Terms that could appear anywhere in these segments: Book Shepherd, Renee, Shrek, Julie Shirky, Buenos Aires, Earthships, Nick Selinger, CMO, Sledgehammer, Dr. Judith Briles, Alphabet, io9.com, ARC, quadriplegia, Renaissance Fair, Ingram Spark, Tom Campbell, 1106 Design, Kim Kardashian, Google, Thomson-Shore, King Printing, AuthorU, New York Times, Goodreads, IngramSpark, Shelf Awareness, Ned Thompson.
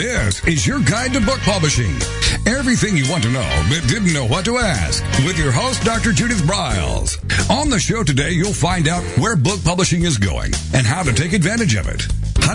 This is your guide to book publishing. Everything you want to know but didn't know what to ask with your host, Dr. Judith Briles. On the show today, you'll find out where book publishing is going and how to take advantage of it. How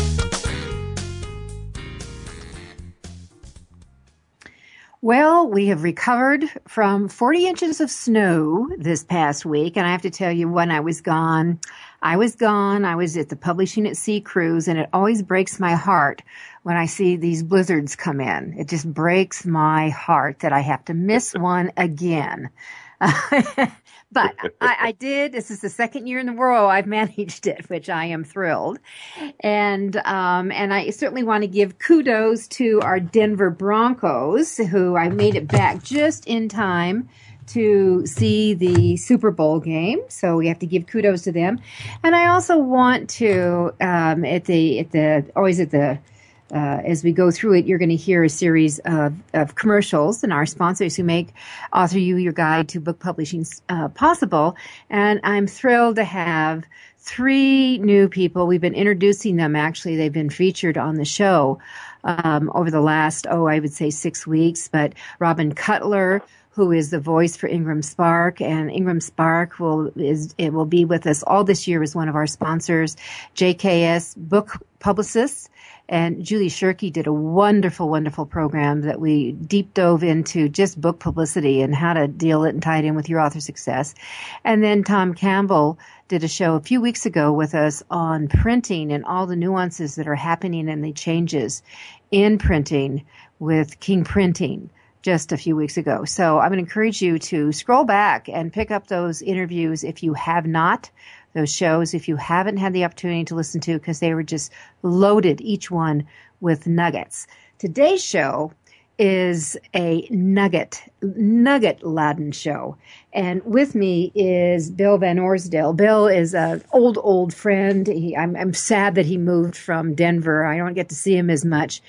Well, we have recovered from 40 inches of snow this past week. And I have to tell you, when I was gone. I was at the Publishing at Sea cruise, and it always breaks my heart when I see these blizzards come in. It just breaks my heart that I have to miss one again. But I did. This is the second year in a row I've managed it, which I am thrilled. And I certainly want to give kudos to our Denver Broncos, who I made it back just in time to see the Super Bowl game. So we have to give kudos to them. And I also want to, as we go through it, you're going to hear a series of commercials and our sponsors who make AuthorU, your guide to book publishing, possible. And I'm thrilled to have three new people. We've been introducing them, actually. They've been featured on the show over the last, I would say 6 weeks. But Robin Cutler, who is the voice for Ingram Spark, and Ingram Spark will be with us all this year as one of our sponsors, JKS Book Publicists. And Julie Shirky did a wonderful, wonderful program that we deep dove into just book publicity and how to deal it and tie it in with your author success. And then Tom Campbell did a show a few weeks ago with us on printing and all the nuances that are happening and the changes in printing with King Printing just a few weeks ago. So I'm going to encourage you to scroll back and pick up those interviews if you have not. Those shows, if you haven't had the opportunity to listen to, because they were just loaded, each one with nuggets. Today's show is a nugget-laden show. And with me is Bill Van Orsdel. Bill is an old friend. I'm sad that he moved from Denver. I don't get to see him as much.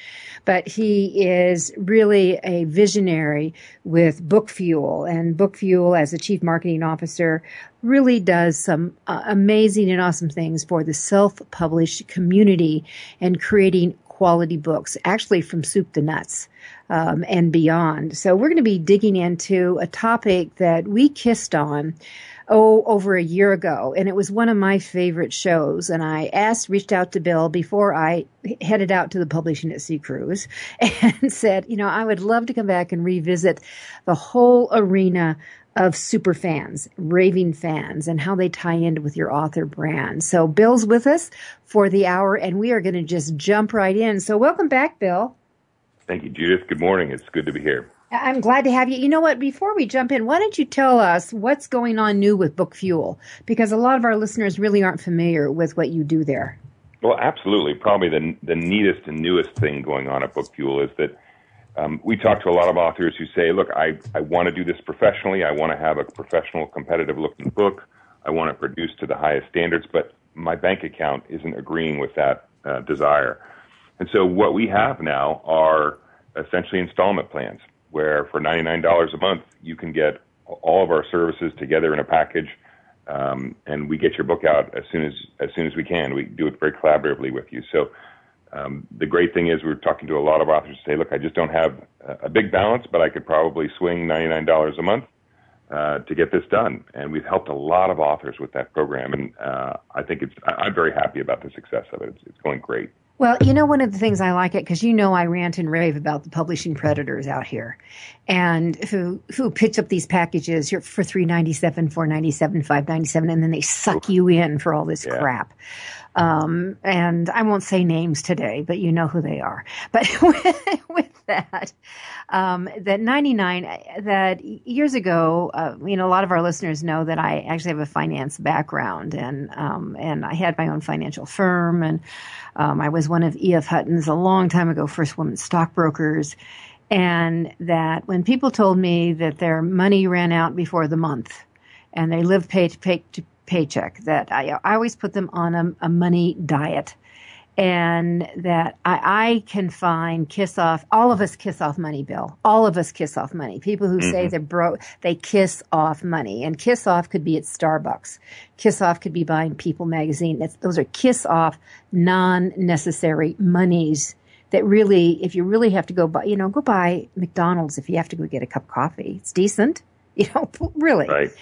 But he is really a visionary with BookFuel. And BookFuel, as the Chief Marketing Officer, really does some amazing and awesome things for the self-published community and creating quality books, actually from soup to nuts and beyond. So we're going to be digging into a topic that we kissed on over a year ago, and it was one of my favorite shows. And I reached out to Bill before I headed out to the Publishing at Sea cruise and said, I would love to come back and revisit the whole arena of super fans, raving fans, and how they tie in with your author brand. So Bill's with us for the hour, and we are going to just jump right in. So welcome back, Bill. Thank you, Judith. Good morning. It's good to be here. I'm glad to have you. You know what? Before we jump in, why don't you tell us what's going on new with BookFuel? Because a lot of our listeners really aren't familiar with what you do there. Well, absolutely. Probably the neatest and newest thing going on at BookFuel is that we talk to a lot of authors who say, look, I want to do this professionally. I want to have a professional, competitive-looking book. I want to produce to the highest standards, but my bank account isn't agreeing with that desire. And so what we have now are essentially installment plans where for $99 a month, you can get all of our services together in a package, and we get your book out as soon as we can. We do it very collaboratively with you. So the great thing is we're talking to a lot of authors who say, look, I just don't have a big balance, but I could probably swing $99 a month to get this done. And we've helped a lot of authors with that program. And I think I'm very happy about the success of it. It's going great. Well, one of the things I like it, because I rant and rave about the publishing predators out here and who pitch up these packages for $397, $497, $597, and then they suck you in for all this crap. And I won't say names today, but you know who they are. But with that, that 99, that years ago, you know, a lot of our listeners know that I actually have a finance background, and I had my own financial firm, and I was one of E.F. Hutton's a long time ago first woman stockbrokers. And that when people told me that their money ran out before the month and they lived paycheck, that I always put them on a money diet, and that I can find all of us kiss off money, Bill. All of us kiss off money. People who say they're broke, they kiss off money. And kiss off could be at Starbucks. Kiss off could be buying People magazine. Those are kiss off, non-necessary monies that really, if you really have to go buy, you know, go buy McDonald's if you have to go get a cup of coffee. It's decent. You know, really. Right.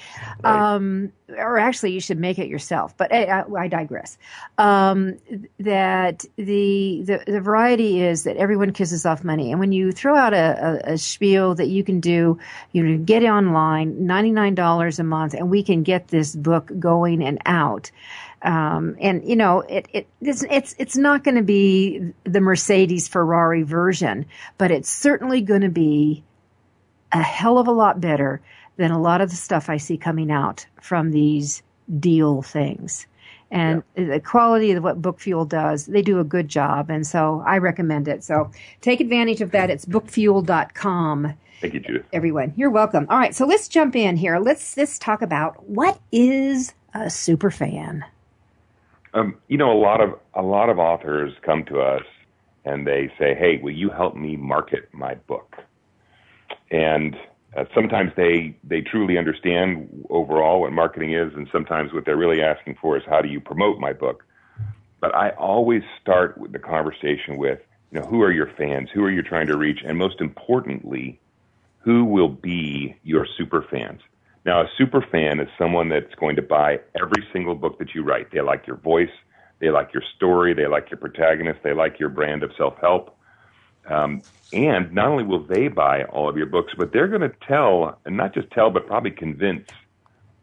Or actually, you should make it yourself. But I digress. That the variety is that everyone kisses off money. And when you throw out a spiel that you can do, you know, get online, $99 a month, and we can get this book going and out. And you know, it's not going to be the Mercedes Ferrari version, but it's certainly going to be a hell of a lot better than a lot of the stuff I see coming out from these deal things. And the quality of what BookFuel does, they do a good job. And so I recommend it. So take advantage of that. It's bookfuel.com. Thank you, Judith. Everyone, you're welcome. All right. So let's jump in here. Let's talk about what is a super fan. You know, a lot of authors come to us and they say, "Hey, will you help me market my book?" And sometimes they truly understand overall what marketing is, and sometimes what they're really asking for is, how do you promote my book? But I always start with the conversation with, you know, who are your fans? Who are you trying to reach? And most importantly, who will be your super fans? Now, a super fan is someone that's going to buy every single book that you write. They like your voice. They like your story. They like your protagonist. They like your brand of self-help. And not only will they buy all of your books, but they're going to tell, and not just tell, but probably convince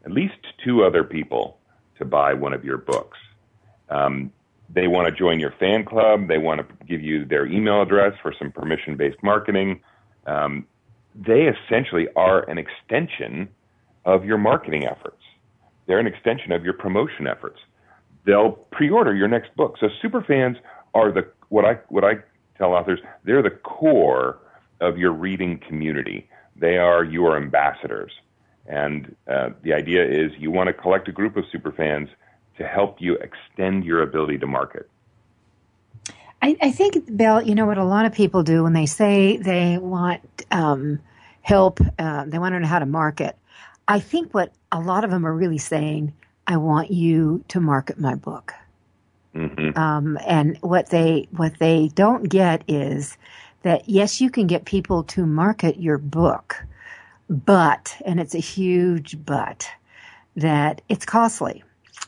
at least two other people to buy one of your books. They want to join your fan club. They want to give you their email address for some permission-based marketing. They essentially are an extension of your marketing efforts. They're an extension of your promotion efforts. They'll pre-order your next book. So superfans are the, what I tell authors, they're the core of your reading community. They are your ambassadors. And the idea is you want to collect a group of superfans to help you extend your ability to market. I think, Bill, you know what a lot of people do when they say they want help, they want to know how to market. I think what a lot of them are really saying, I want you to market my book. Mm-hmm. And what they don't get is that, yes, you can get people to market your book, but, and it's a huge but, that it's costly.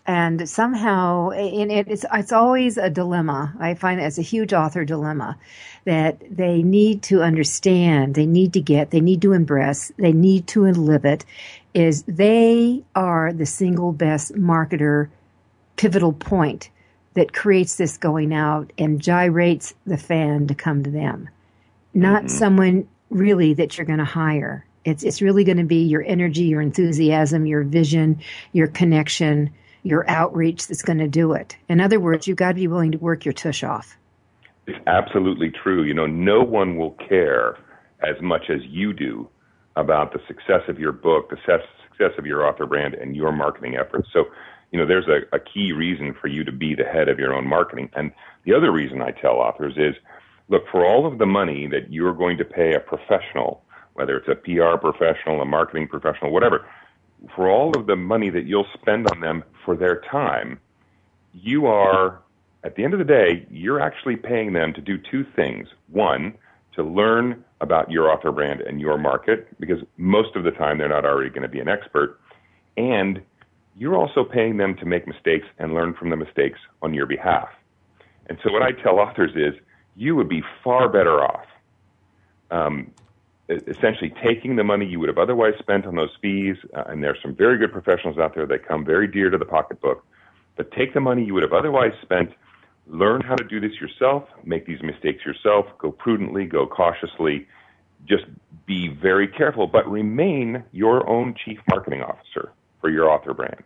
And somehow, in it's always a dilemma. I find that it's a huge author dilemma, that they need to understand, they need to embrace, they need to live it, is they are the single best marketer pivotal point that creates this going out and gyrates the fan to come to them. Not someone really that you're going to hire. It's really going to be your energy, your enthusiasm, your vision, your connection, your outreach that's going to do it. In other words, you've got to be willing to work your tush off. It's absolutely true. You know, no one will care as much as you do about the success of your book, the success of your author brand, and your marketing efforts. So, you know, there's a key reason for you to be the head of your own marketing. And the other reason I tell authors is, look, for all of the money that you're going to pay a professional, whether it's a PR professional, a marketing professional, whatever, for all of the money that you'll spend on them for their time, you are, at the end of the day, you're actually paying them to do two things. One, to learn about your author brand and your market, because most of the time they're not already going to be an expert. And you're also paying them to make mistakes and learn from the mistakes on your behalf. And so what I tell authors is, you would be far better off essentially taking the money you would have otherwise spent on those fees, and there's some very good professionals out there that come very dear to the pocketbook, but take the money you would have otherwise spent, learn how to do this yourself, make these mistakes yourself, go prudently, go cautiously, just be very careful, but remain your own chief marketing officer for your author brand.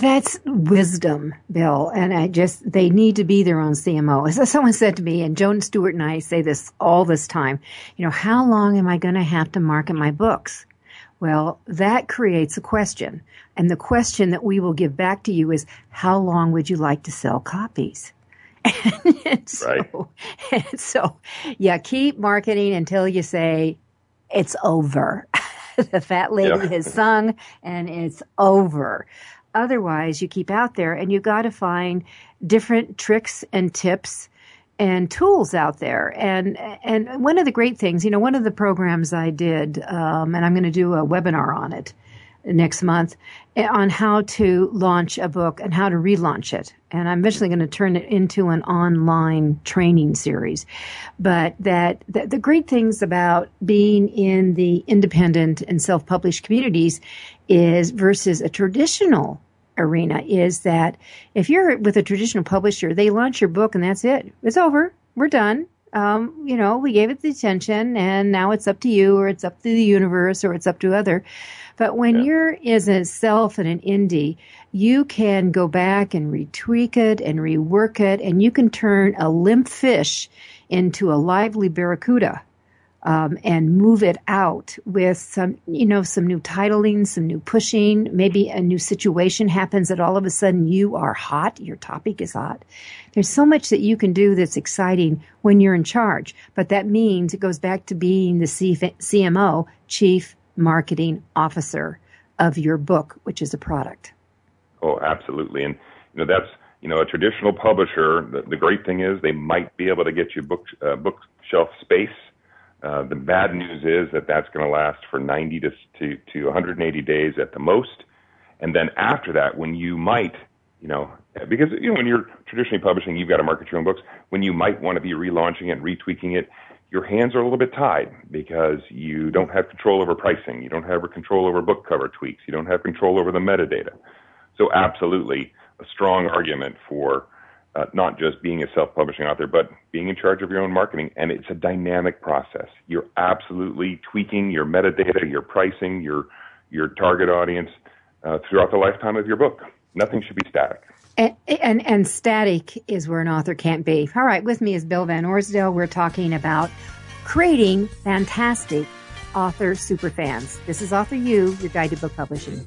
That's wisdom, Bill, and they need to be their own CMO. As someone said to me, and Joan Stewart and I say this all this time, how long am I going to have to market my books? Well, that creates a question, and the question that we will give back to you is, how long would you like to sell copies? And so, keep marketing until you say, it's over. The fat lady has sung, and it's over. Otherwise, you keep out there, and you've got to find different tricks and tips and tools out there. And one of the great things, one of the programs I did, and I'm going to do a webinar on it next month, on how to launch a book and how to relaunch it. And I'm eventually going to turn it into an online training series. But the great things about being in the independent and self-published communities is versus a traditional arena is that if you're with a traditional publisher, they launch your book and that's it. It's over. We're done. We gave it the attention and now it's up to you or it's up to the universe or it's up to other. But when you're as a self and an indie, you can go back and retweak it and rework it, and you can turn a limp fish into a lively barracuda and move it out with some new titling, some new pushing. Maybe a new situation happens that all of a sudden you are hot, your topic is hot. There's so much that you can do that's exciting when you're in charge, but that means it goes back to being the CMO, Chief Marketing Officer, of your book, which is a product. Oh, absolutely. And that's a traditional publisher. The great thing is they might be able to get you book shelf space. The bad news is that's going to last for 90 to 180 days at the most. And then after that, when you might, because when you're traditionally publishing, you've got to market your own books. When you might want to be relaunching and retweaking it, your hands are a little bit tied because you don't have control over pricing. You don't have control over book cover tweaks. You don't have control over the metadata. So absolutely a strong argument for not just being a self-publishing author, but being in charge of your own marketing. And it's a dynamic process. You're absolutely tweaking your metadata, your pricing, your target audience throughout the lifetime of your book. Nothing should be static. And static is where an author can't be. All right, with me is Bill Van Orsdel. We're talking about creating fantastic author superfans. This is AuthorU, your guide to book publishing.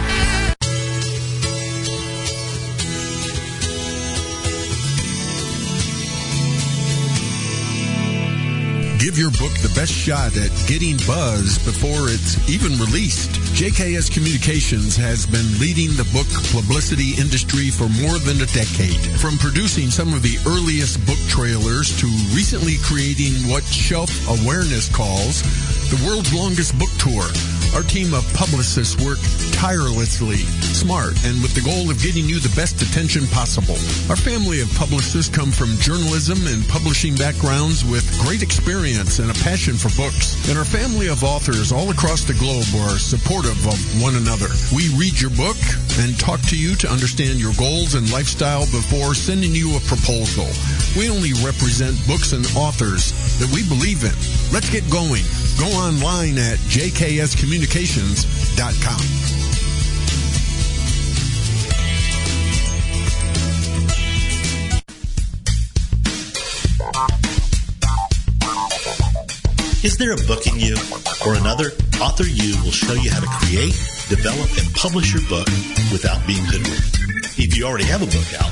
Give your book the best shot at getting buzz before it's even released. JKS Communications has been leading the book publicity industry for more than a decade. From producing some of the earliest book trailers to recently creating what Shelf Awareness calls the world's longest book tour, our team of publicists work tirelessly, smart, and with the goal of getting you the best attention possible. Our family of publicists come from journalism and publishing backgrounds with great experience and a passion for books. And our family of authors all across the globe are supportive of one another. We read your book and talk to you to understand your goals and lifestyle before sending you a proposal. We only represent books and authors that we believe in. Let's get going. Go online at jkscommunications.com. Is there a book in you or another? AuthorU will show you how to create, develop, and publish your book without being hoodwinked. If you already have a book out,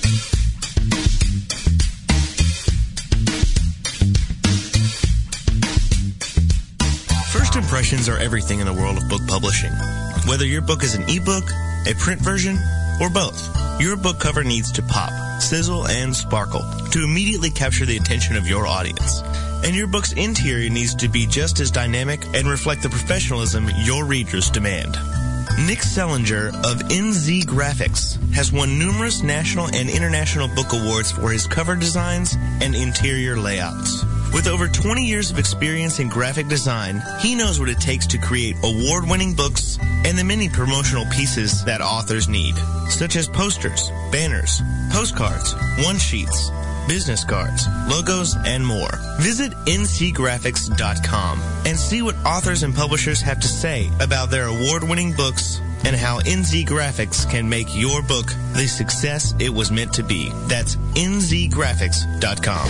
First impressions are everything in the world of book publishing. Whether your book is an ebook, a print version, or both, your book cover needs to pop, sizzle, and sparkle to immediately capture the attention of your audience. And your book's interior needs to be just as dynamic and reflect the professionalism your readers demand. Nick Selinger of NZ Graphics has won numerous national and international book awards for his cover designs and interior layouts. With over 20 years of experience in graphic design, he knows what it takes to create award-winning books and the many promotional pieces that authors need, such as posters, banners, postcards, one-sheets, business cards, logos, and more. Visit ncgraphics.com and see what authors and publishers have to say about their award-winning books and how NZ Graphics can make your book the success it was meant to be. That's ncgraphics.com.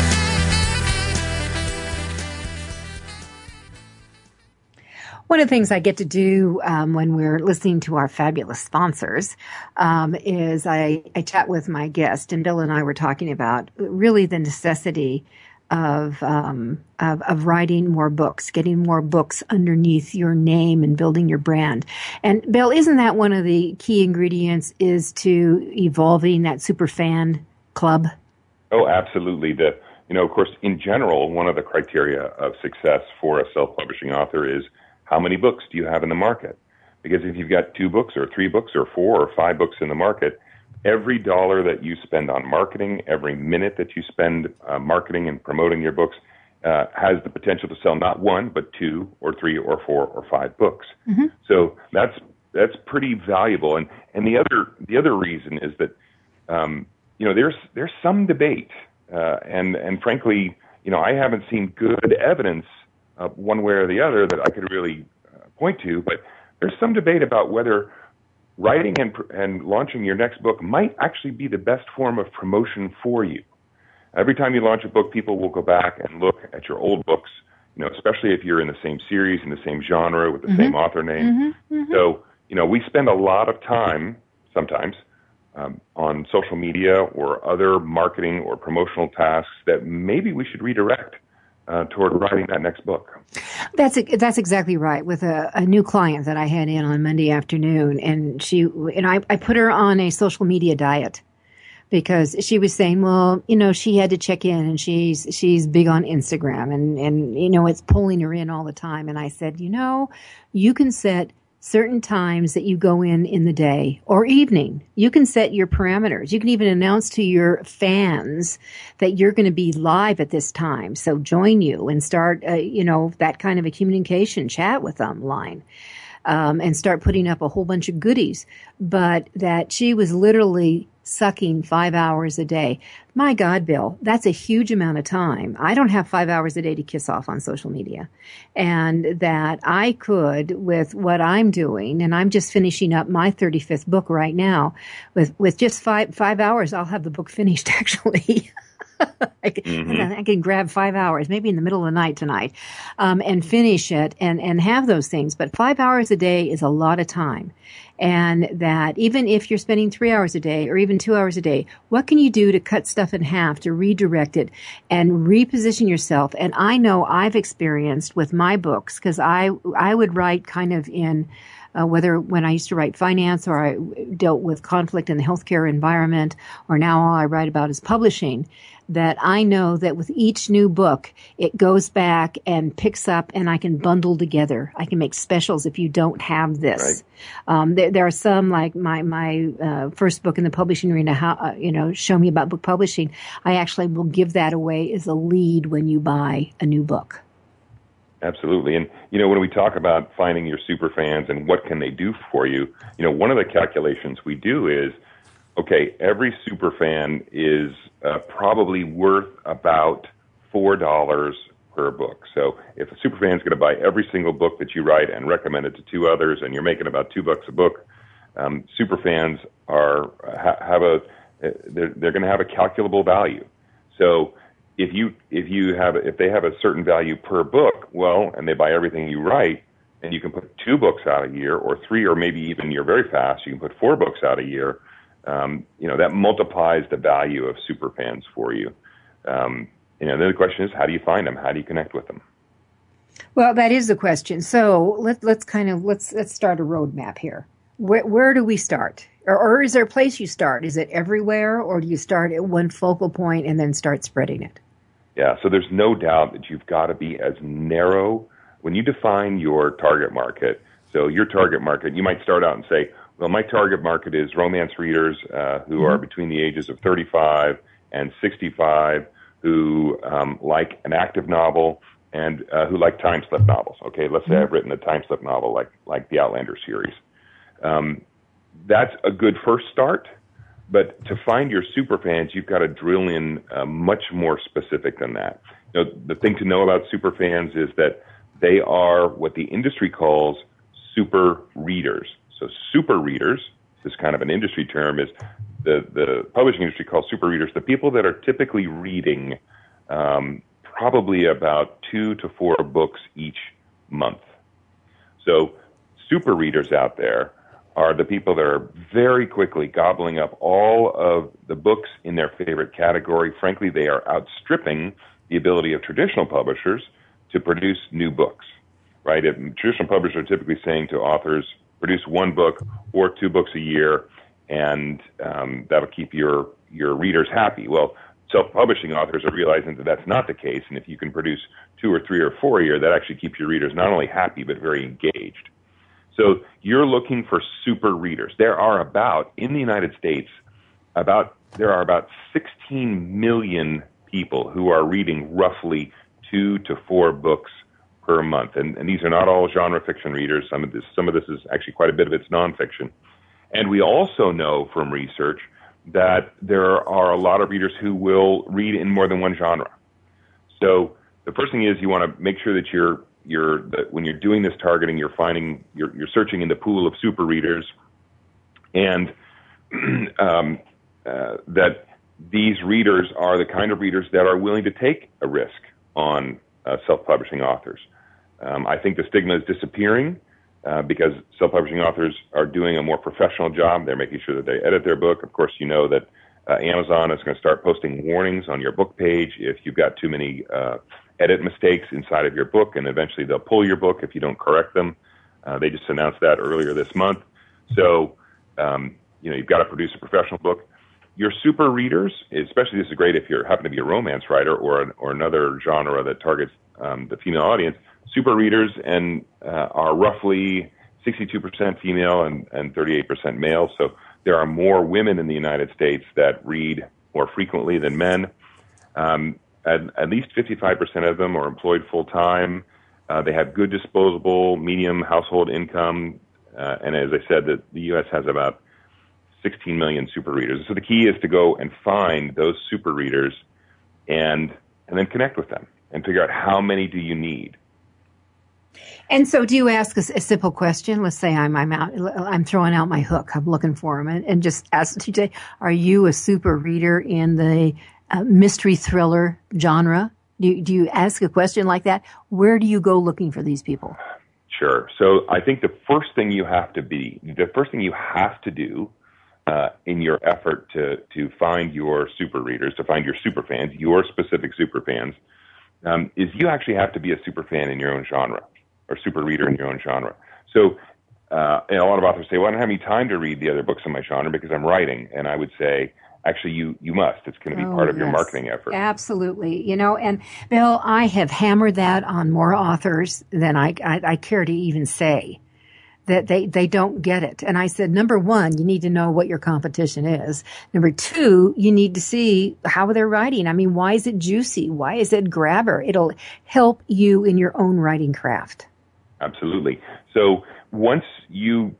One of the things I get to do when we're listening to our fabulous sponsors is I chat with my guest, and Bill and I were talking about really the necessity of writing more books, getting more books underneath your name and building your brand. And Bill, isn't that one of the key ingredients is to evolving that superfan club? Oh, absolutely. Of course, in general, one of the criteria of success for a self-publishing author is how many books do you have in the market? Because if you've got 2 books or 3 books or 4 or 5 books in the market, every dollar that you spend on marketing, every minute that you spend marketing and promoting your books has the potential to sell not 1, but 2 or 3 or 4 or 5 books. Mm-hmm. So that's pretty valuable. And the other reason is that there's some debate, and frankly, I haven't seen good evidence one way or the other that I could really point to, but there's some debate about whether writing and launching your next book might actually be the best form of promotion for you. Every time you launch a book, people will go back and look at your old books, especially if you're in the same series, in the same genre, with the mm-hmm. same author name. Mm-hmm. Mm-hmm. So, we spend a lot of time sometimes on social media or other marketing or promotional tasks that maybe we should redirect toward writing that next book. That's exactly right. With a new client that I had in on Monday afternoon, and I put her on a social media diet because she was saying, well, she had to check in, and she's big on Instagram, and it's pulling her in all the time. And I said, you can set certain times that you go in the day or evening. You can set your parameters. You can even announce to your fans that you're going to be live at this time. So join you and start, that kind of a communication chat with them line, and start putting up a whole bunch of goodies. But that she was literally sucking 5 hours a day. My God, Bill, that's a huge amount of time. I don't have 5 hours a day to kiss off on social media. And that I could, with what I'm doing, and I'm just finishing up my 35th book right now, with just five hours, I'll have the book finished, actually. I can grab 5 hours, maybe in the middle of the night tonight, and finish it and have those things. But 5 hours a day is a lot of time. And that even if you're spending 3 hours a day or even 2 hours a day, what can you do to cut stuff in half, to redirect it and reposition yourself? And I know I've experienced with my books, because I would write kind of in whether when I used to write finance, or I dealt with conflict in the healthcare environment, or now all I write about is publishing, that I know that with each new book, it goes back and picks up, and I can bundle together. I can make specials if you don't have this. Right. There are some, like my first book in the publishing arena, Show Me About Book Publishing. I actually will give that away as a lead when you buy a new book. Absolutely. And, when we talk about finding your super fans and what can they do for you, one of the calculations we do is, okay, every super fan is probably worth about $4 per book. So if a super fan is going to buy every single book that you write and recommend it to two others, and you're making about $2 a book, super fans they're going to have a calculable value. So if they have a certain value per book, well, and they buy everything you write, and you can put 2 books out a year, or 3, or maybe even you're very fast, you can put 4 books out a year. That multiplies the value of superfans for you. Then the question is, how do you find them? How do you connect with them? Well, that is the question. So let's start a roadmap here. Where do we start? Or is there a place you start? Is it everywhere, or do you start at one focal point and then start spreading it? Yeah, so there's no doubt that you've got to be as narrow when you define your target market. So your target market, you might start out and say, well, my target market is romance readers who are between the ages of 35 and 65, who like an active novel and who like time-slip novels. Okay, let's say I've written a time-slip novel like the Outlander series. That's a good first start, but to find your superfans, you've got to drill in much more specific than that. The thing to know about superfans is that they are what the industry calls super readers. So super readers, this kind of an industry term, is the publishing industry calls super readers the people that are typically reading probably about 2 to 4 books each month. So super readers out there are the people that are very quickly gobbling up all of the books in their favorite category. Frankly, they are outstripping the ability of traditional publishers to produce new books, right? Traditional publishers are typically saying to authors, produce 1 book or 2 books a year, and that'll keep your readers happy. Well, self-publishing authors are realizing that that's not the case, and if you can produce 2 or 3 or 4 a year, that actually keeps your readers not only happy but very engaged. So you're looking for super readers. There are about 16 million people who are reading roughly 2 to 4 books per month. And these are not all genre fiction readers. Some of this is actually quite a bit of it's nonfiction. And we also know from research that there are a lot of readers who will read in more than one genre. So the first thing is you want to make sure that when you're doing this targeting, you're searching in the pool of super readers, and that these readers are the kind of readers that are willing to take a risk on self-publishing authors. I think the stigma is disappearing because self-publishing authors are doing a more professional job. They're making sure that they edit their book. Of course, you know that Amazon is going to start posting warnings on your book page if you've got too many edit mistakes inside of your book, and eventually they'll pull your book if you don't correct them. They just announced that earlier this month. So, you've got to produce a professional book. Your super readers, especially this is great if you happen to be a romance writer or another genre that targets the female audience, super readers are roughly 62% female and 38% male. So there are more women in the United States that read more frequently than men. At least 55% of them are employed full-time. They have good disposable, medium household income. And as I said, the U.S. has about 16 million super readers. So the key is to go and find those super readers and then connect with them and figure out how many do you need. And so do you ask a simple question? Let's say I'm throwing out my hook. I'm looking for them and just ask, are you a super reader in the mystery thriller genre? Do you ask a question like that? Where do you go looking for these people? Sure. So I think the first thing you have to do in your effort to find your super readers, to find your super fans, your specific super fans, is you actually have to be a super fan in your own genre or super reader in your own genre. So and a lot of authors say, well, I don't have any time to read the other books in my genre because I'm writing. And I would say, actually, you must. It's going to be part of your marketing effort. Absolutely. You know, and Bill, I have hammered that on more authors than I care to even say, that they don't get it. And I said, number one, you need to know what your competition is. Number two, you need to see how they're writing. I mean, why is it juicy? Why is it grabber? It'll help you in your own writing craft. Absolutely. So once you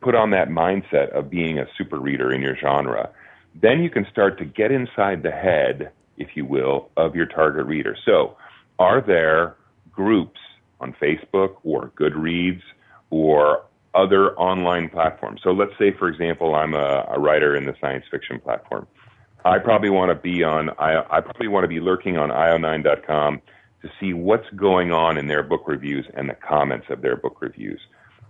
put on that mindset of being a super reader in your genre, then you can start to get inside the head, if you will, of your target reader. So are there groups on Facebook or Goodreads or other online platforms? So let's say, for example, I'm a writer in the science fiction platform. I probably want to be lurking on io9.com to see what's going on in their book reviews and the comments of their book reviews.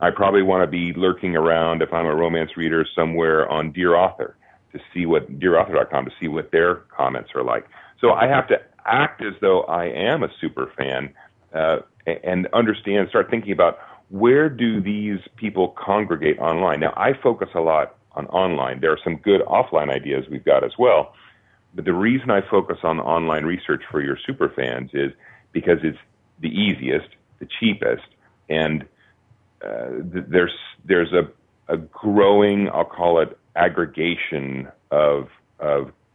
I probably want to be lurking around, if I'm a romance reader, somewhere on Dear Author to see what DearAuthor.com to see what their comments are like. So I have to act as though I am a super fan and start thinking about where do these people congregate online. Now, I focus a lot on online. There are some good offline ideas we've got as well. But the reason I focus on online research for your super fans is because it's the easiest, the cheapest, and there's a growing, I'll call it, aggregation of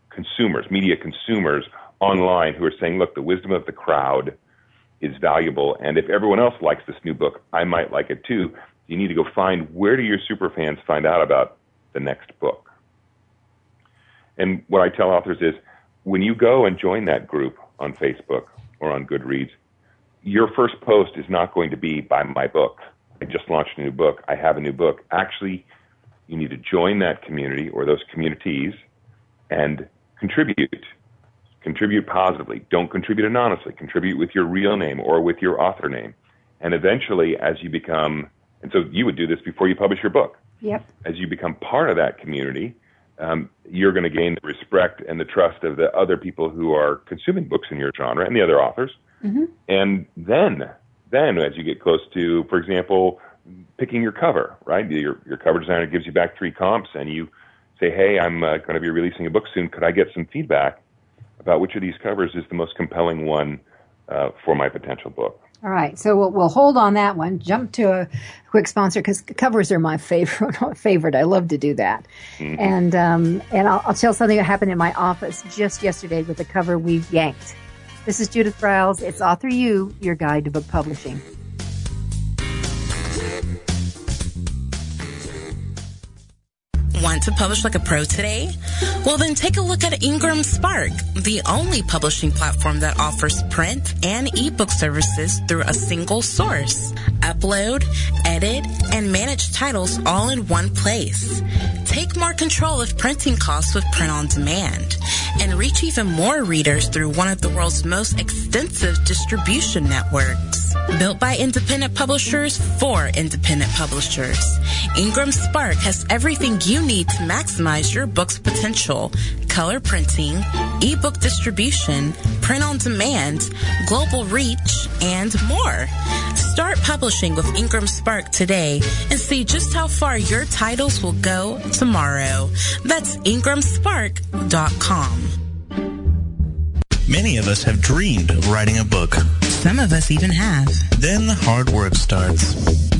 consumers, media consumers online who are saying, look, the wisdom of the crowd is valuable, and if everyone else likes this new book, I might like it too. You need to go find, where do your superfans find out about the next book? And what I tell authors is, when you go and join that group on Facebook or on Goodreads, your first post is not going to be, buy my book. I just launched a new book. I have a new book. Actually, you need to join that community or those communities and contribute. Contribute positively. Don't contribute anonymously. Contribute with your real name or with your author name. And eventually, as you become, and so you would do this before you publish your book. Yep. As you become part of that community, you're going to gain the respect and the trust of the other people who are consuming books in your genre and the other authors. Mm-hmm. And then as you get close to, for example, picking your cover, right? Your cover designer gives you back 3 comps and you say, hey, I'm going to be releasing a book soon. Could I get some feedback about which of these covers is the most compelling one for my potential book? All right. So we'll hold on that one, jump to a quick sponsor because covers are my favorite. I love to do that. Mm-hmm. And I'll tell something that happened in my office just yesterday with the cover we yanked. This is Judith Briles. It's AuthorU, your guide to book publishing. Want to publish like a pro today? Well, then take a look at Ingram Spark, the only publishing platform that offers print and ebook services through a single source. Upload, edit, and manage titles all in one place. Take more control of printing costs with print on demand and reach even more readers through one of the world's most extensive distribution networks. Built by independent publishers for independent publishers, Ingram Spark has everything you need to maximize your book's potential: color printing, ebook distribution, print on demand, global reach, and more. Start publishing with Ingram Spark today and see just how far your titles will go tomorrow. That's ingramspark.com. Many of us have dreamed of writing a book. Some of us even have. Then the hard work starts.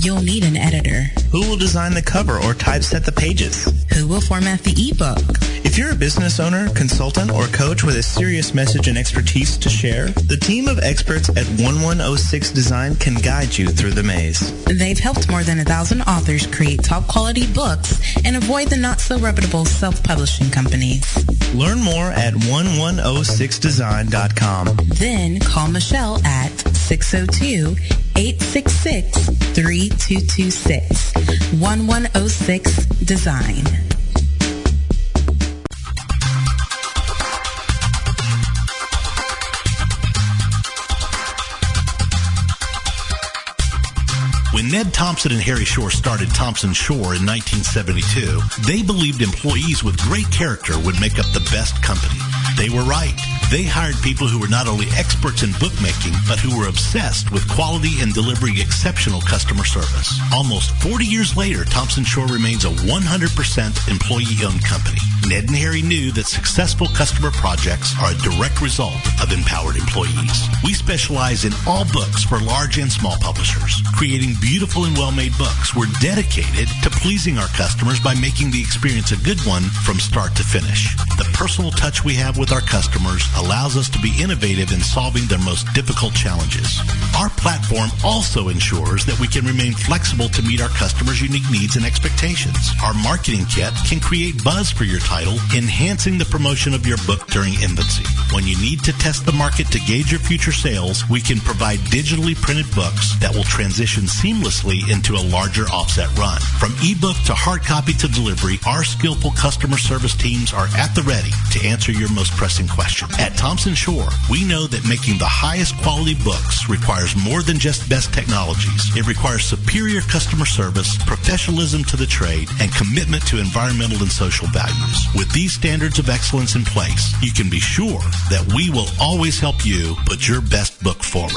You'll need an editor. Who will design the cover or typeset the pages? Who will format the ebook? If you're a business owner, consultant, or coach with a serious message and expertise to share, the team of experts at 1106 Design can guide you through the maze. They've helped more than 1,000 authors create top-quality books and avoid the not-so-reputable self-publishing companies. Learn more at 1106design.com. Then call Michelle at 602-866-3226. 1106 Design. When Ned Thompson and Harry Shore started Thomson-Shore in 1972, they believed employees with great character would make up the best company. They were right. They hired people who were not only experts in bookmaking, but who were obsessed with quality and delivering exceptional customer service. Almost 40 years later, Thomson-Shore remains a 100% employee-owned company. Ned and Harry knew that successful customer projects are a direct result of empowered employees. We specialize in all books for large and small publishers. Creating beautiful and well-made books, we're dedicated to pleasing our customers by making the experience a good one from start to finish. The personal touch we have with our customers allows us to be innovative in solving their most difficult challenges. Our platform also ensures that we can remain flexible to meet our customers' unique needs and expectations. Our marketing kit can create buzz for your title, enhancing the promotion of your book during infancy. When you need to test the market to gauge your future sales, we can provide digitally printed books that will transition seamlessly into a larger offset run. From ebook to hard copy to delivery, our skillful customer service teams are at the ready to answer your most pressing question. At Thomson-Shore, we know that making the highest quality books requires more than just best technologies. It requires superior customer service, professionalism to the trade, and commitment to environmental and social values. With these standards of excellence in place, you can be sure that we will always help you put your best book forward.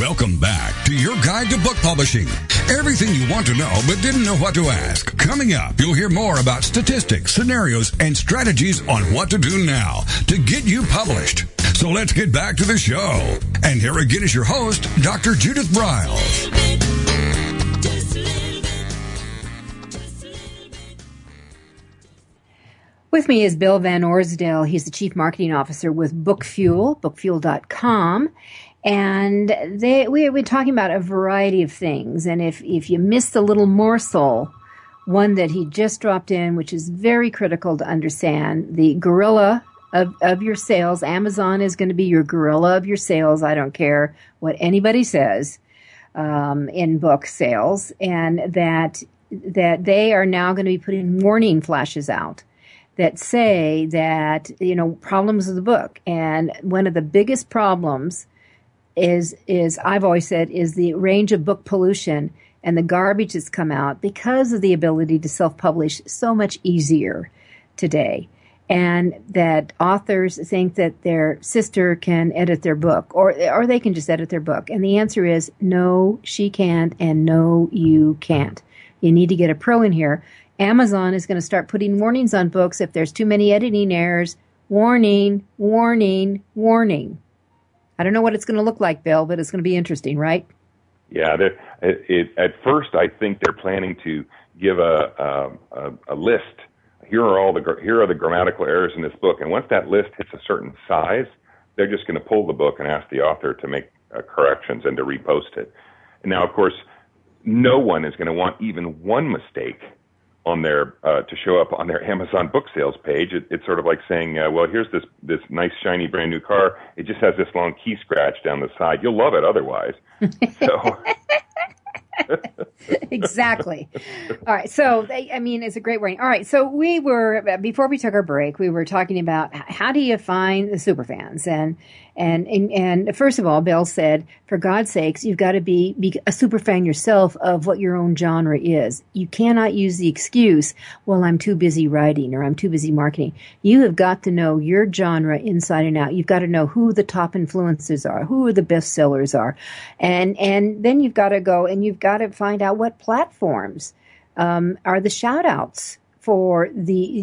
Welcome back to your guide to book publishing. Everything you want to know but didn't know what to ask. Coming up, you'll hear more about statistics, scenarios, and strategies on what to do now to get you published. So let's get back to the show. And here again is your host, Dr. Judith Briles. With me is Bill Van Orsdel. He's the Chief Marketing Officer with BookFuel, bookfuel.com. And we're talking about a variety of things. And if you missed a little morsel, one that he just dropped in, which is very critical to understand, the gorilla of your sales. Amazon is going to be your gorilla of your sales. I don't care what anybody says in book sales. And that they are now going to be putting warning flashes out that say that, you know, problems of the book. And one of the biggest problems is I've always said, is the range of book pollution and the garbage that's come out because of the ability to self-publish so much easier today. And that authors think that their sister can edit their book or they can just edit their book. And the answer is no, she can't, and no, you can't. You need to get a pro in here. Amazon is going to start putting warnings on books if there's too many editing errors. Warning, warning, warning. I don't know what it's going to look like, Bill, but it's going to be interesting, right? Yeah. At first, I think they're planning to give a list. Here are the grammatical errors in this book. And once that list hits a certain size, they're just going to pull the book and ask the author to make corrections and to repost it. And now, of course, no one is going to want even one mistake on their to show up on their Amazon book sales page. It's sort of like saying, well, here's this nice, shiny, brand-new car. It just has this long key scratch down the side. You'll love it otherwise. So. Exactly. All right. So, I mean, it's a great warning. All right. So before we took our break, we were talking about how do you find the superfans? And first of all, Bill said, for God's sakes, you've got to be a superfan yourself of what your own genre is. You cannot use the excuse, well, I'm too busy writing or I'm too busy marketing. You have got to know your genre inside and out. You've got to know who the top influencers are, who the best sellers are. And then you've got to go and you've got to find out what platforms are the shout outs for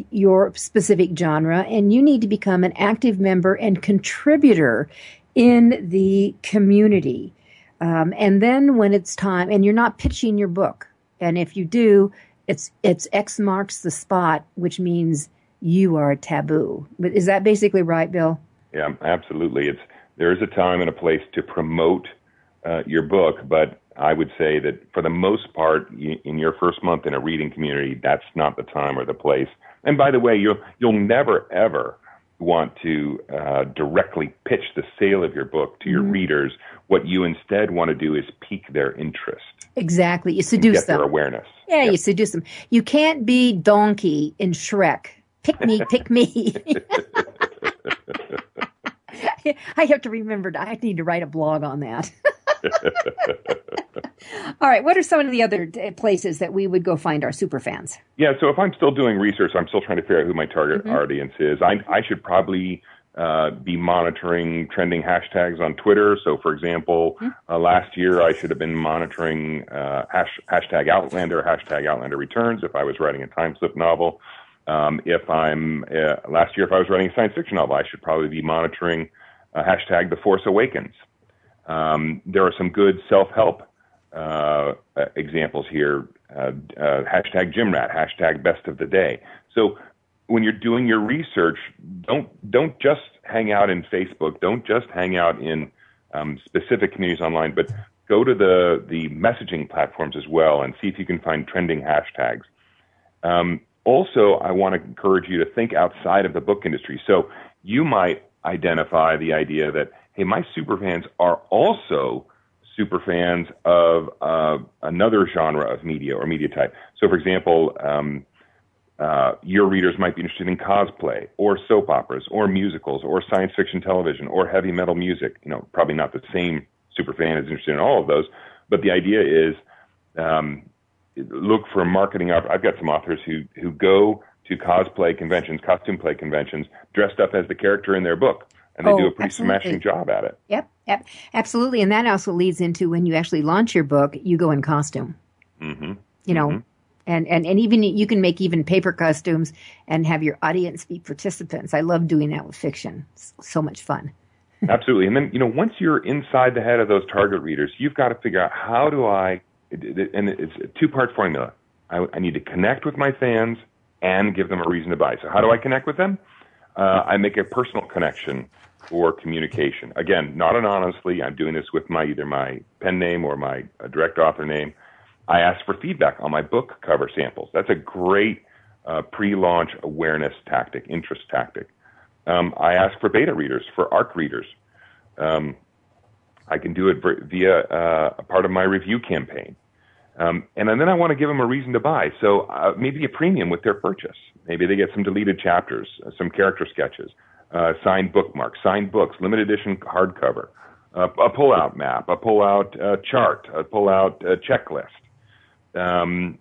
your specific genre, and you need to become an active member and contributor in the community. And then when it's time, and you're not pitching your book, and if you do, it's X marks the spot, which means you are taboo. But is that basically right, Bill? Yeah, absolutely. There is a time and a place to promote your book, but I would say that for the most part, in your first month in a reading community, that's not the time or the place. And by the way, you'll never, ever want to directly pitch the sale of your book to your readers. What you instead want to do is pique their interest. Exactly. You seduce them. Get their awareness. Yeah, you seduce them. You can't be Donkey in Shrek. Pick me, pick me. I have to remember, I need to write a blog on that. All right. What are some of the other places that we would go find our superfans? Yeah. So if I'm still doing research, I'm still trying to figure out who my target audience is. I should probably be monitoring trending hashtags on Twitter. So, for example, last year I should have been monitoring hashtag Outlander, hashtag Outlander Returns if I was writing a time slip novel. Last year if I was writing a science fiction novel, I should probably be monitoring hashtag The Force Awakens. There are some good self-help examples here, hashtag Gym Rat, hashtag Best of the Day. So when you're doing your research, don't just hang out in Facebook, don't just hang out in specific communities online, but go to the messaging platforms as well and see if you can find trending hashtags. Also, I want to encourage you to think outside of the book industry. So you might identify the idea that, hey, my superfans are also superfans of another genre of media or media type. So, for example, your readers might be interested in cosplay or soap operas or musicals or science fiction television or heavy metal music. You know, probably not the same superfan is interested in all of those, but the idea is look for marketing up. I've got some authors who go to cosplay conventions, costume play conventions, dressed up as the character in their book. And they do a pretty smashing job at it. Yep, absolutely. And that also leads into when you actually launch your book, you go in costume. You know, and even you can make even paper costumes and have your audience be participants. I love doing that with fiction. It's so much fun. Absolutely. And then, you know, once you're inside the head of those target readers, you've got to figure out how do I, and it's a two-part formula. I need to connect with my fans and give them a reason to buy. So how do I connect with them? I make a personal connection for communication. Again, not anonymously. I'm doing this with either my pen name or my direct author name. I ask for feedback on my book cover samples. That's a great pre-launch awareness tactic, interest tactic. I ask for beta readers, for ARC readers. I can do it via a part of my review campaign. And then I want to give them a reason to buy. So maybe a premium with their purchase. Maybe they get some deleted chapters, some character sketches, signed bookmarks, signed books, limited edition hardcover, a pull-out map, a pull-out chart, a pull-out checklist.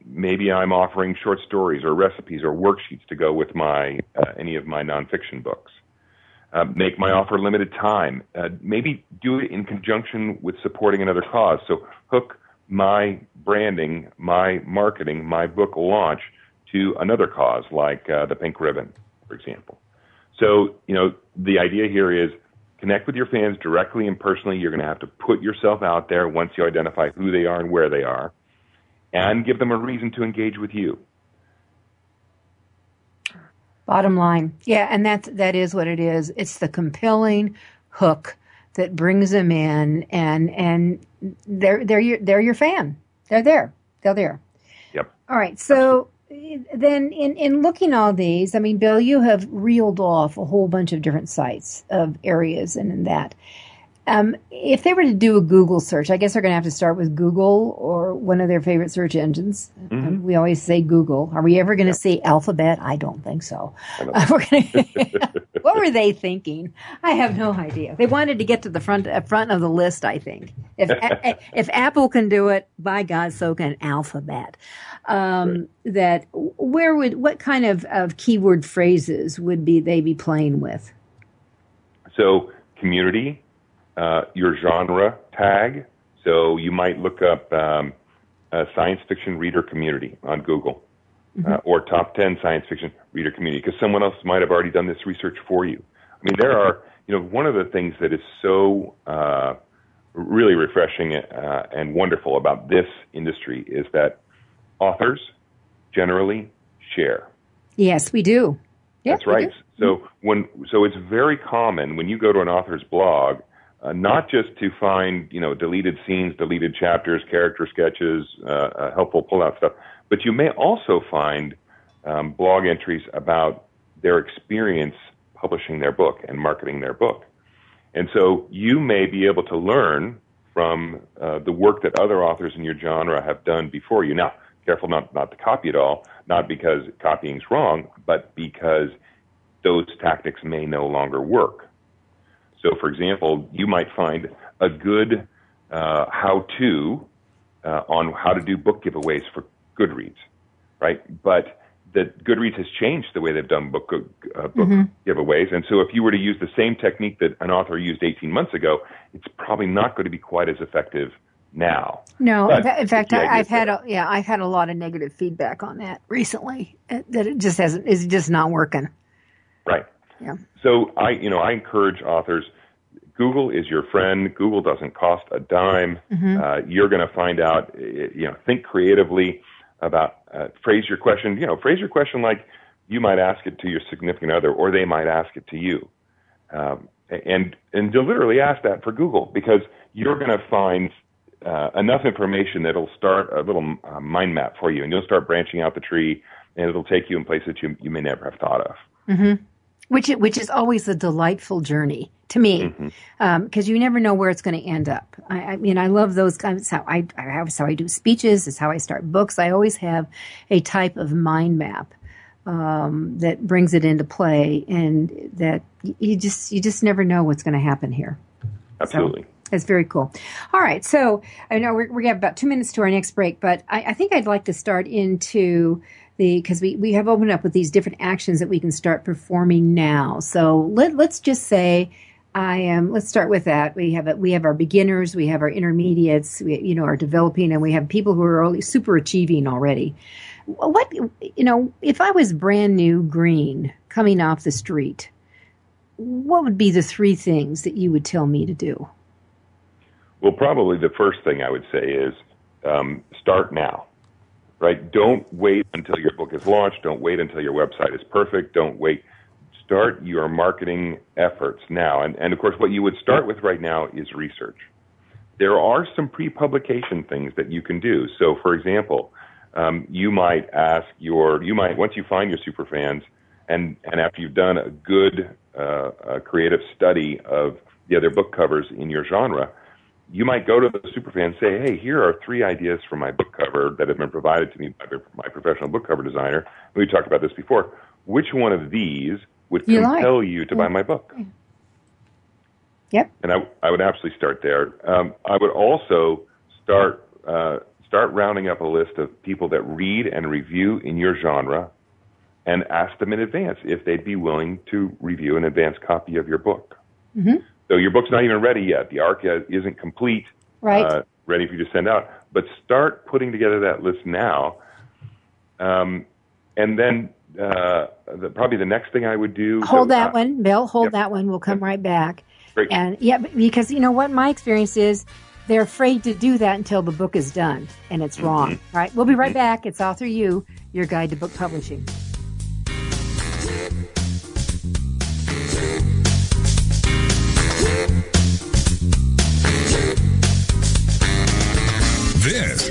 Maybe I'm offering short stories or recipes or worksheets to go with my any of my nonfiction books. Make my offer limited time. Maybe do it in conjunction with supporting another cause. So hook my branding, my marketing, my book launch to another cause like the Pink Ribbon, for example. So, you know, the idea here is connect with your fans directly and personally. You're going to have to put yourself out there once you identify who they are and where they are, and give them a reason to engage with you. Bottom line. Yeah, and that is what it is. It's the compelling hook that brings them in, and they're your fan. They're there. Yep. All right. So then, in looking all these, I mean, Bill, you have reeled off a whole bunch of different sites of areas, and in that, if they were to do a Google search, I guess they're going to have to start with Google or one of their favorite search engines. Mm-hmm. We always say Google. Are we ever going to say Alphabet? I don't think so. What were they thinking? I have no idea. They wanted to get to the front of the list, I think. If Apple can do it, by God, so can Alphabet. Right. That what kind of keyword phrases would they be playing with? So community, your genre tag. So you might look up a science fiction reader community on Google. Or top 10 science fiction reader community, because someone else might have already done this research for you. I mean, there are, you know, one of the things that is so really refreshing and wonderful about this industry is that authors generally share. Yes, we do. Yes, that's right. Do. So it's very common when you go to an author's blog, not just to find, you know, deleted scenes, deleted chapters, character sketches, helpful pull-out stuff, but you may also find blog entries about their experience publishing their book and marketing their book. And so you may be able to learn from the work that other authors in your genre have done before you. Now, careful not to copy it all, not because copying's wrong, but because those tactics may no longer work. So, for example, you might find a good how-to on how to do book giveaways for Goodreads, right? But that Goodreads has changed the way they've done book giveaways. And so if you were to use the same technique that an author used 18 months ago, it's probably not going to be quite as effective now. No, but in fact, I've had a lot of negative feedback on that recently, that it just hasn't, it's just not working. Right. Yeah. So I encourage authors, Google is your friend. Google doesn't cost a dime. Mm-hmm. You're going to find out, think creatively about, phrase your question like you might ask it to your significant other, or they might ask it to you. And literally ask that for Google, because you're going to find enough information that'll start a little mind map for you, and you'll start branching out the tree, and it'll take you in places that you may never have thought of. Mm-hmm. Which is always a delightful journey to me, because you never know where it's going to end up. I love those kinds. How I do speeches. It's how I start books. I always have a type of mind map that brings it into play, and that you just never know what's going to happen here. Absolutely. So, that's very cool. All right, so I know we have about 2 minutes to our next break, but I think I'd like to start into. Because we have opened up with these different actions that we can start performing now. So let's just say let's start with that. We have our beginners, we have our intermediates, we are developing, and we have people who are super achieving already. If I was brand new green coming off the street, what would be the three things that you would tell me to do? Well, probably the first thing I would say is start now. Right? Don't wait until your book is launched. Don't wait until your website is perfect. Don't wait. Start your marketing efforts now. And of course, what you would start with right now is research. There are some pre-publication things that you can do. So, for example, you might ask once you find your superfans, and after you've done a good creative study of the other book covers in your genre, you might go to the superfan and say, hey, here are three ideas for my book cover that have been provided to me by my professional book cover designer. We talked about this before. Which one of these would compel you to buy my book? Yep. And I would absolutely start there. I would also start rounding up a list of people that read and review in your genre, and ask them in advance if they'd be willing to review an advance copy of your book. Mm-hmm. So your book's not even ready yet. The arc isn't complete, right. Ready for you to send out. But start putting together that list now. And then probably the next thing I would do... Hold that one. We'll come right back. Great. And because you know what my experience is, they're afraid to do that until the book is done, and it's wrong, right? We'll be right back. It's AuthorU, your guide to book publishing. This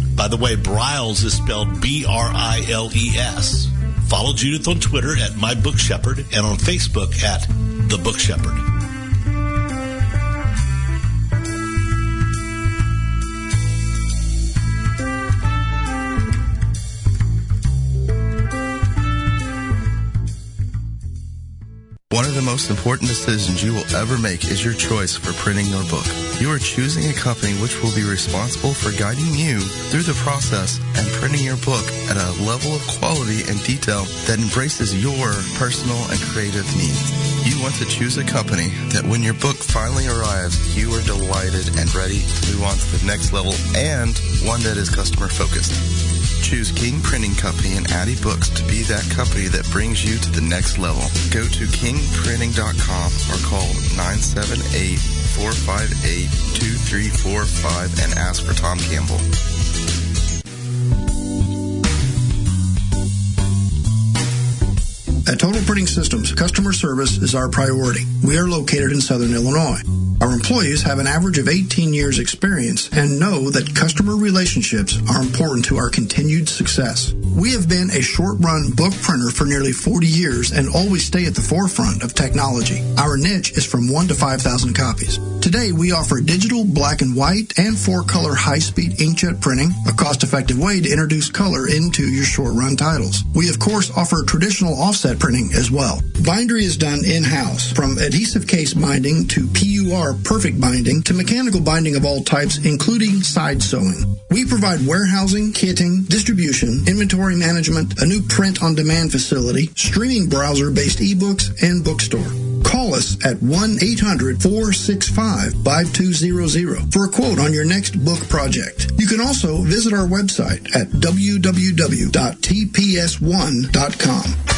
By the way, Briles is spelled B-R-I-L-E-S. Follow Judith on Twitter at My Book Shepherd and on Facebook at The Book Shepherd. One of the most important decisions you will ever make is your choice for printing your book. You are choosing a company which will be responsible for guiding you through the process and printing your book at a level of quality and detail that embraces your personal and creative needs. You want to choose a company that when your book finally arrives, you are delighted and ready to move on to the next level, and one that is customer focused. Choose King Printing Company and Addy Books to be that company that brings you to the next level. Go to kingprinting.com or call 978-458-2345 and ask for Tom Campbell. At Total Printing Systems, customer service is our priority. We are located in Southern Illinois. Our employees have an average of 18 years experience and know that customer relationships are important to our continued success. We have been a short-run book printer for nearly 40 years and always stay at the forefront of technology. Our niche is from 1 to 5,000 copies. Today, we offer digital, black and white, and four-color high-speed inkjet printing, a cost-effective way to introduce color into your short-run titles. We, of course, offer traditional offset printing as well. Bindery is done in-house, from adhesive case binding to PUR perfect binding to mechanical binding of all types, including side sewing. We provide warehousing, kitting, distribution, inventory management, a new print-on-demand facility, streaming browser-based ebooks, and bookstore. Call us at 1-800-465-5200 for a quote on your next book project. You can also visit our website at www.tps1.com.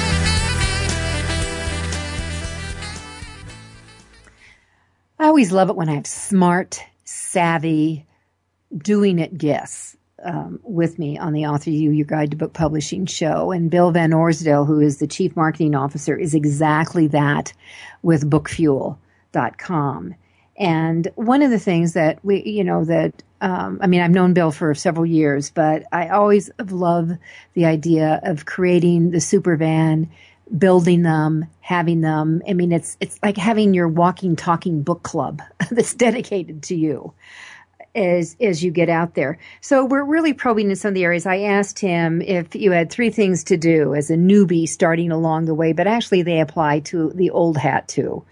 I always love it when I have smart, savvy, doing it guests with me on the AuthorU, Your Guide to Book Publishing show. And Bill Van Orsdel, who is the Chief Marketing Officer, is exactly that with BookFuel.com. And one of the things that we, I've known Bill for several years, but I always love the idea of creating the super van, building them, having them. I mean, it's like having your walking, talking book club that's dedicated to you as you get out there. So we're really probing in some of the areas. I asked him if you had three things to do as a newbie starting along the way, but actually they apply to the old hat too,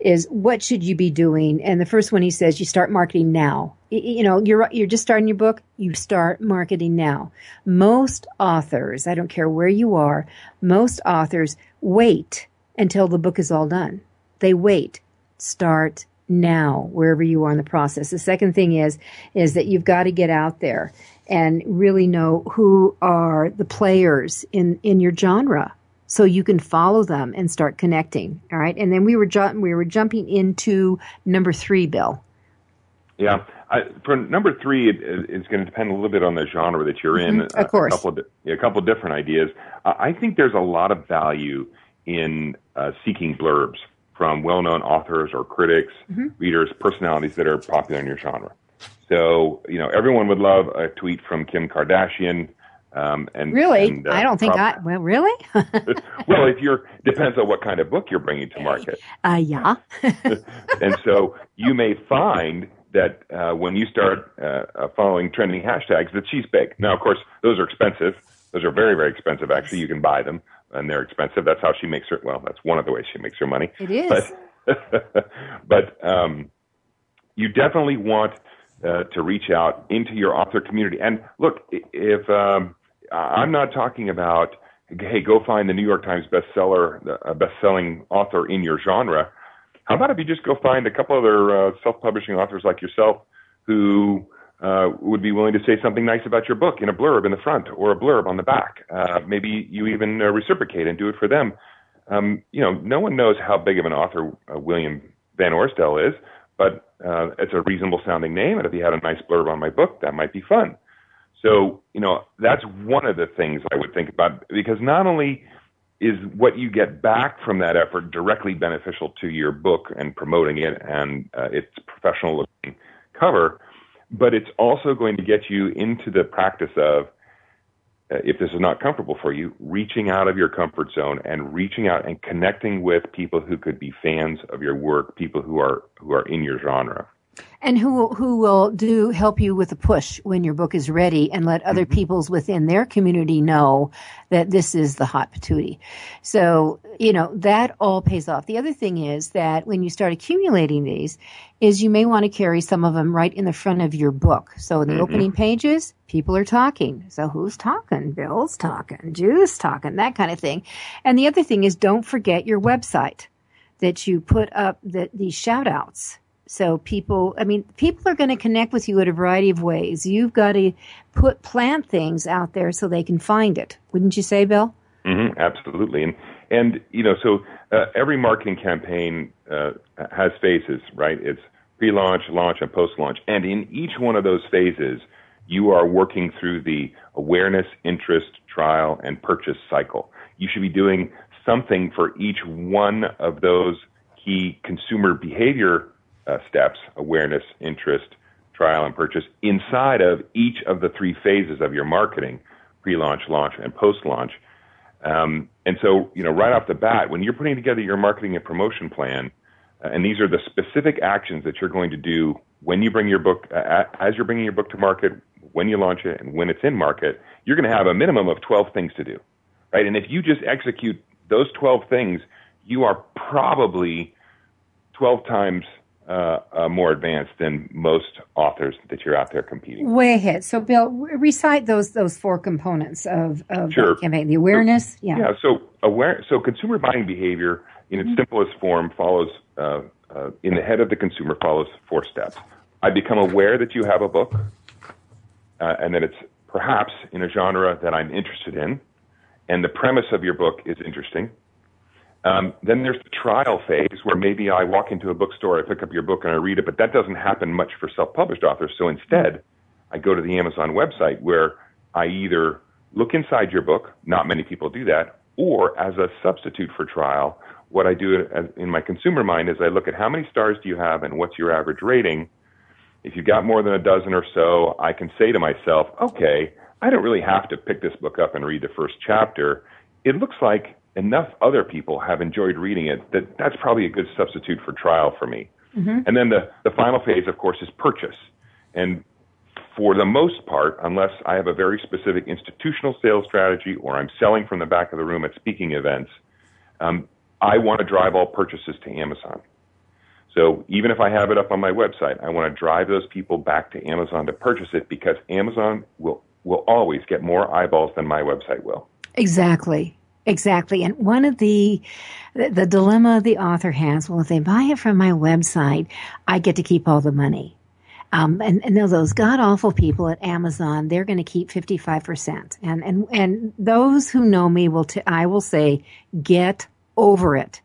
is what should you be doing? And the first one he says, you start marketing now. You know, you're just starting your book, you start marketing now. Most authors, I don't care where you are, most authors wait until the book is all done. They wait. Start now, wherever you are in the process. The second thing is that you've got to get out there and really know who are the players in your genre so you can follow them and start connecting. All right. And then we were jumping into number three, Bill. Yeah. For number three, it's going to depend a little bit on the genre that you're in. Mm-hmm. Of course. A couple of different ideas. I think there's a lot of value in seeking blurbs from well-known authors or critics, mm-hmm. readers, personalities that are popular in your genre. So, you know, everyone would love a tweet from Kim Kardashian. Really? And, I don't think well, really? Well, depends on what kind of book you're bringing to market. Yeah. And so you may find that when you start following trending hashtags, that she's big. Now, of course, those are expensive. Those are very, very expensive, actually. You can buy them. And they're expensive. That's how she makes her. Well, that's one of the ways she makes her money. It is. But you definitely want to reach out into your author community. And look, if I'm not talking about, hey, go find the New York Times best-selling author in your genre. How about if you just go find a couple other self-publishing authors like yourself who would be willing to say something nice about your book in a blurb in the front or a blurb on the back. Maybe you even reciprocate and do it for them. No one knows how big of an author William Van Orsdel is, but it's a reasonable sounding name, and if he had a nice blurb on my book, that might be fun. So, that's one of the things I would think about, because not only is what you get back from that effort directly beneficial to your book and promoting it and its professional-looking cover, but it's also going to get you into the practice of, if this is not comfortable for you, reaching out of your comfort zone and reaching out and connecting with people who could be fans of your work, people who are in your genre. And who will help you with a push when your book is ready and let other peoples within their community know that this is the hot patootie. So, that all pays off. The other thing is that when you start accumulating these is you may want to carry some of them right in the front of your book. So in the opening pages, people are talking. So who's talking? Bill's talking. Jude's talking, that kind of thing. And the other thing is don't forget your website that you put up the shout outs. So people are going to connect with you in a variety of ways. You've got to plant things out there so they can find it. Wouldn't you say, Bill? Mm-hmm, absolutely. So every marketing campaign has phases, right? It's pre-launch, launch, and post-launch. And in each one of those phases, you are working through the awareness, interest, trial, and purchase cycle. You should be doing something for each one of those key consumer behavior steps, awareness, interest, trial, and purchase inside of each of the three phases of your marketing, pre-launch, launch, and post-launch. So, right off the bat, when you're putting together your marketing and promotion plan, and these are the specific actions that you're going to do when you bring your book, as you're bringing your book to market, when you launch it, and when it's in market, you're going to have a minimum of 12 things to do, right? And if you just execute those 12 things, you are probably 12 times more advanced than most authors that you're out there competing. Way ahead. So, Bill, recite those four components of the campaign. The awareness. So consumer buying behavior in its simplest form follows in the head of the consumer follows four steps. I become aware that you have a book, and that it's perhaps in a genre that I'm interested in, and the premise of your book is interesting. Then there's the trial phase where maybe I walk into a bookstore, I pick up your book and I read it, but that doesn't happen much for self-published authors. So instead, I go to the Amazon website where I either look inside your book, not many people do that, or as a substitute for trial, what I do in my consumer mind is I look at how many stars do you have and what's your average rating. If you've got more than a dozen or so, I can say to myself, okay, I don't really have to pick this book up and read the first chapter. It looks like enough other people have enjoyed reading it that that's probably a good substitute for trial for me. Mm-hmm. And then the final phase, of course, is purchase. And for the most part, unless I have a very specific institutional sales strategy or I'm selling from the back of the room at speaking events, I want to drive all purchases to Amazon. So even if I have it up on my website, I want to drive those people back to Amazon to purchase it because Amazon will always get more eyeballs than my website will. Exactly. And one of the dilemma the author has, well, if they buy it from my website, I get to keep all the money. And those god-awful people at Amazon, they're going to keep 55%. And those who know me I will say, get over it.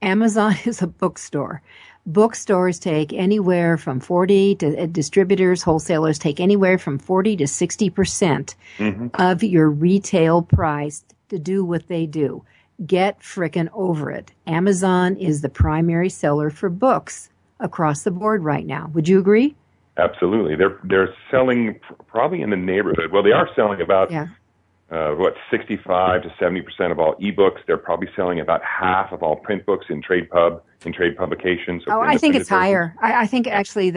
Amazon is a bookstore. Bookstores take anywhere from 40 to distributors, wholesalers take anywhere from 40 to 60% of your retail price to do what they do. Get frickin' over it. Amazon is the primary seller for books across the board right now. Would you agree? Absolutely. They're selling probably in the neighborhood. Well, they are selling about 65 to 70% of all ebooks. They're probably selling about half of all print books in trade publications. Oh, I think it's higher. I think actually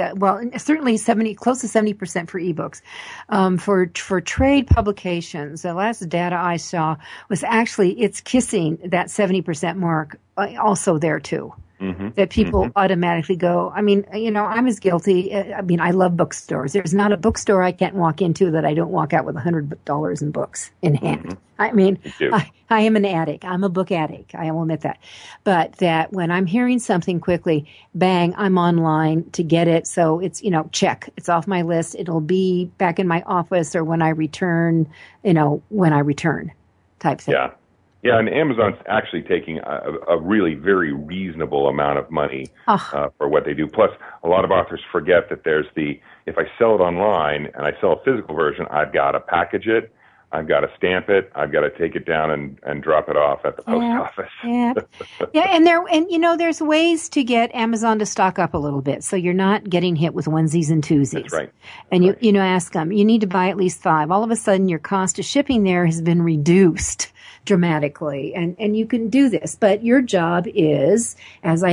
certainly close to 70% for ebooks. For trade publications, the last data I saw was actually it's kissing that 70% mark also there too. that people automatically go. I mean, you know, I'm as guilty. I mean, I love bookstores. There's not a bookstore I can't walk into that I don't walk out with $100 in books in hand. I mean, I am an addict. I'm a book addict. I will admit that. But that when I'm hearing something quickly, bang, I'm online to get it. So it's, you know, check. It's off my list. It'll be back in my office or when I return, you know, when I return type thing. Yeah. Yeah, and Amazon's actually taking a really very reasonable amount of money for what they do. Plus, a lot of authors forget that there's the, if I sell it online and I sell a physical version, I've got to package it, I've got to stamp it, I've got to take it down and drop it off at the post office. And you know, there's ways to get Amazon to stock up a little bit, so you're not getting hit with onesies and twosies. That's right. And you know, ask them, you need to buy at least 5. All of a sudden, your cost of shipping there has been reduced dramatically, and you can do this, but your job is, as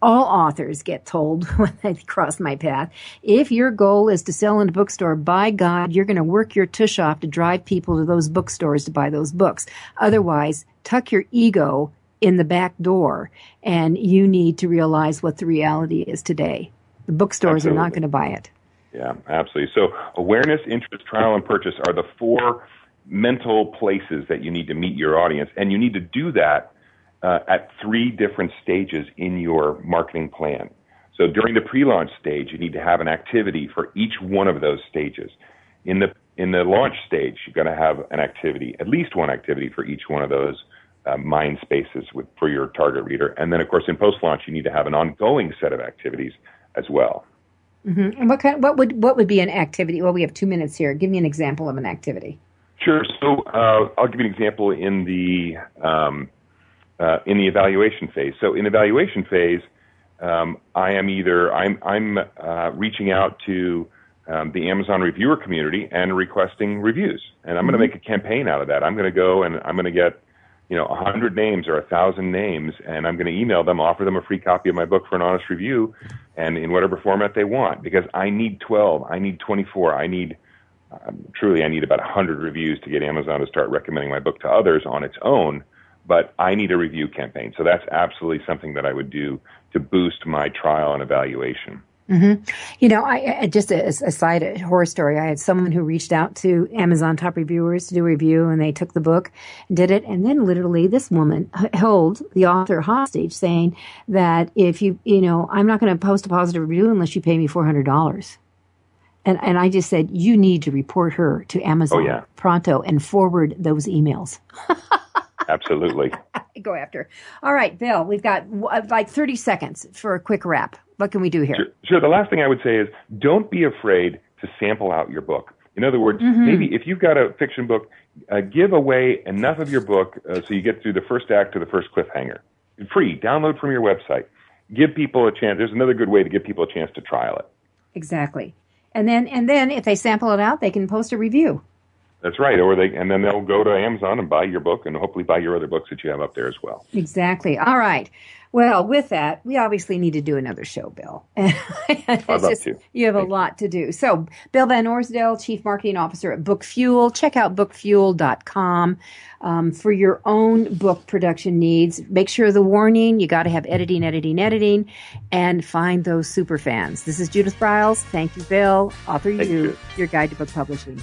all authors get told when they cross my path, if your goal is to sell in a bookstore, by God, you're going to work your tush off to drive people to those bookstores to buy those books. Otherwise, tuck your ego in the back door, and you need to realize what the reality is today. The bookstores are not going to buy it. Yeah, absolutely. So awareness, interest, trial, and purchase are the 4 mental places that you need to meet your audience, and you need to do that at 3 different stages in your marketing plan. So during the pre-launch stage, you need to have an activity for each one of those stages. In the launch stage, you're going to have an activity, at least one activity for each one of those mind spaces for your target reader. And then, of course, in post-launch, you need to have an ongoing set of activities as well. Mm-hmm. And what would be an activity? Well, we have 2 minutes here. Give me an example of an activity. Sure. So I'll give you an example in the evaluation phase. So in the evaluation phase, I'm reaching out to the Amazon reviewer community and requesting reviews, and I'm going to make a campaign out of that. I'm going to go and I'm going to get 100 names or 1,000 names, and I'm going to email them, offer them a free copy of my book for an honest review, and in whatever format they want, because I need 12, I need 24, I need about 100 reviews to get Amazon to start recommending my book to others on its own, but I need a review campaign. So that's absolutely something that I would do to boost my trial and evaluation. Mm-hmm. You know, I just a side horror story. I had someone who reached out to Amazon top reviewers to do a review, and they took the book, did it, and then literally this woman held the author hostage, saying that if you I'm not going to post a positive review unless you pay me $400. And I just said, you need to report her to Amazon pronto and forward those emails. Absolutely. Go after. All right, Bill, we've got like 30 seconds for a quick wrap. What can we do here? Sure. The last thing I would say is don't be afraid to sample out your book. In other words, maybe if you've got a fiction book, give away enough of your book so you get through the first act to the first cliffhanger. Free. Download from your website. Give people a chance. There's another good way to give people a chance to trial it. Exactly. And then if they sample it out, they can post a review. That's right. And then they'll go to Amazon and buy your book and hopefully buy your other books that you have up there as well. Exactly. All right. Well, with that, we obviously need to do another show, Bill. I'd love to. You have a lot to do. So Bill Van Orsdel, Chief Marketing Officer at BookFuel. Check out bookfuel.com for your own book production needs. Make sure the warning, you got to have editing, and find those super fans. This is Judith Briles. Thank you, Bill. AuthorU, your guide to book publishing.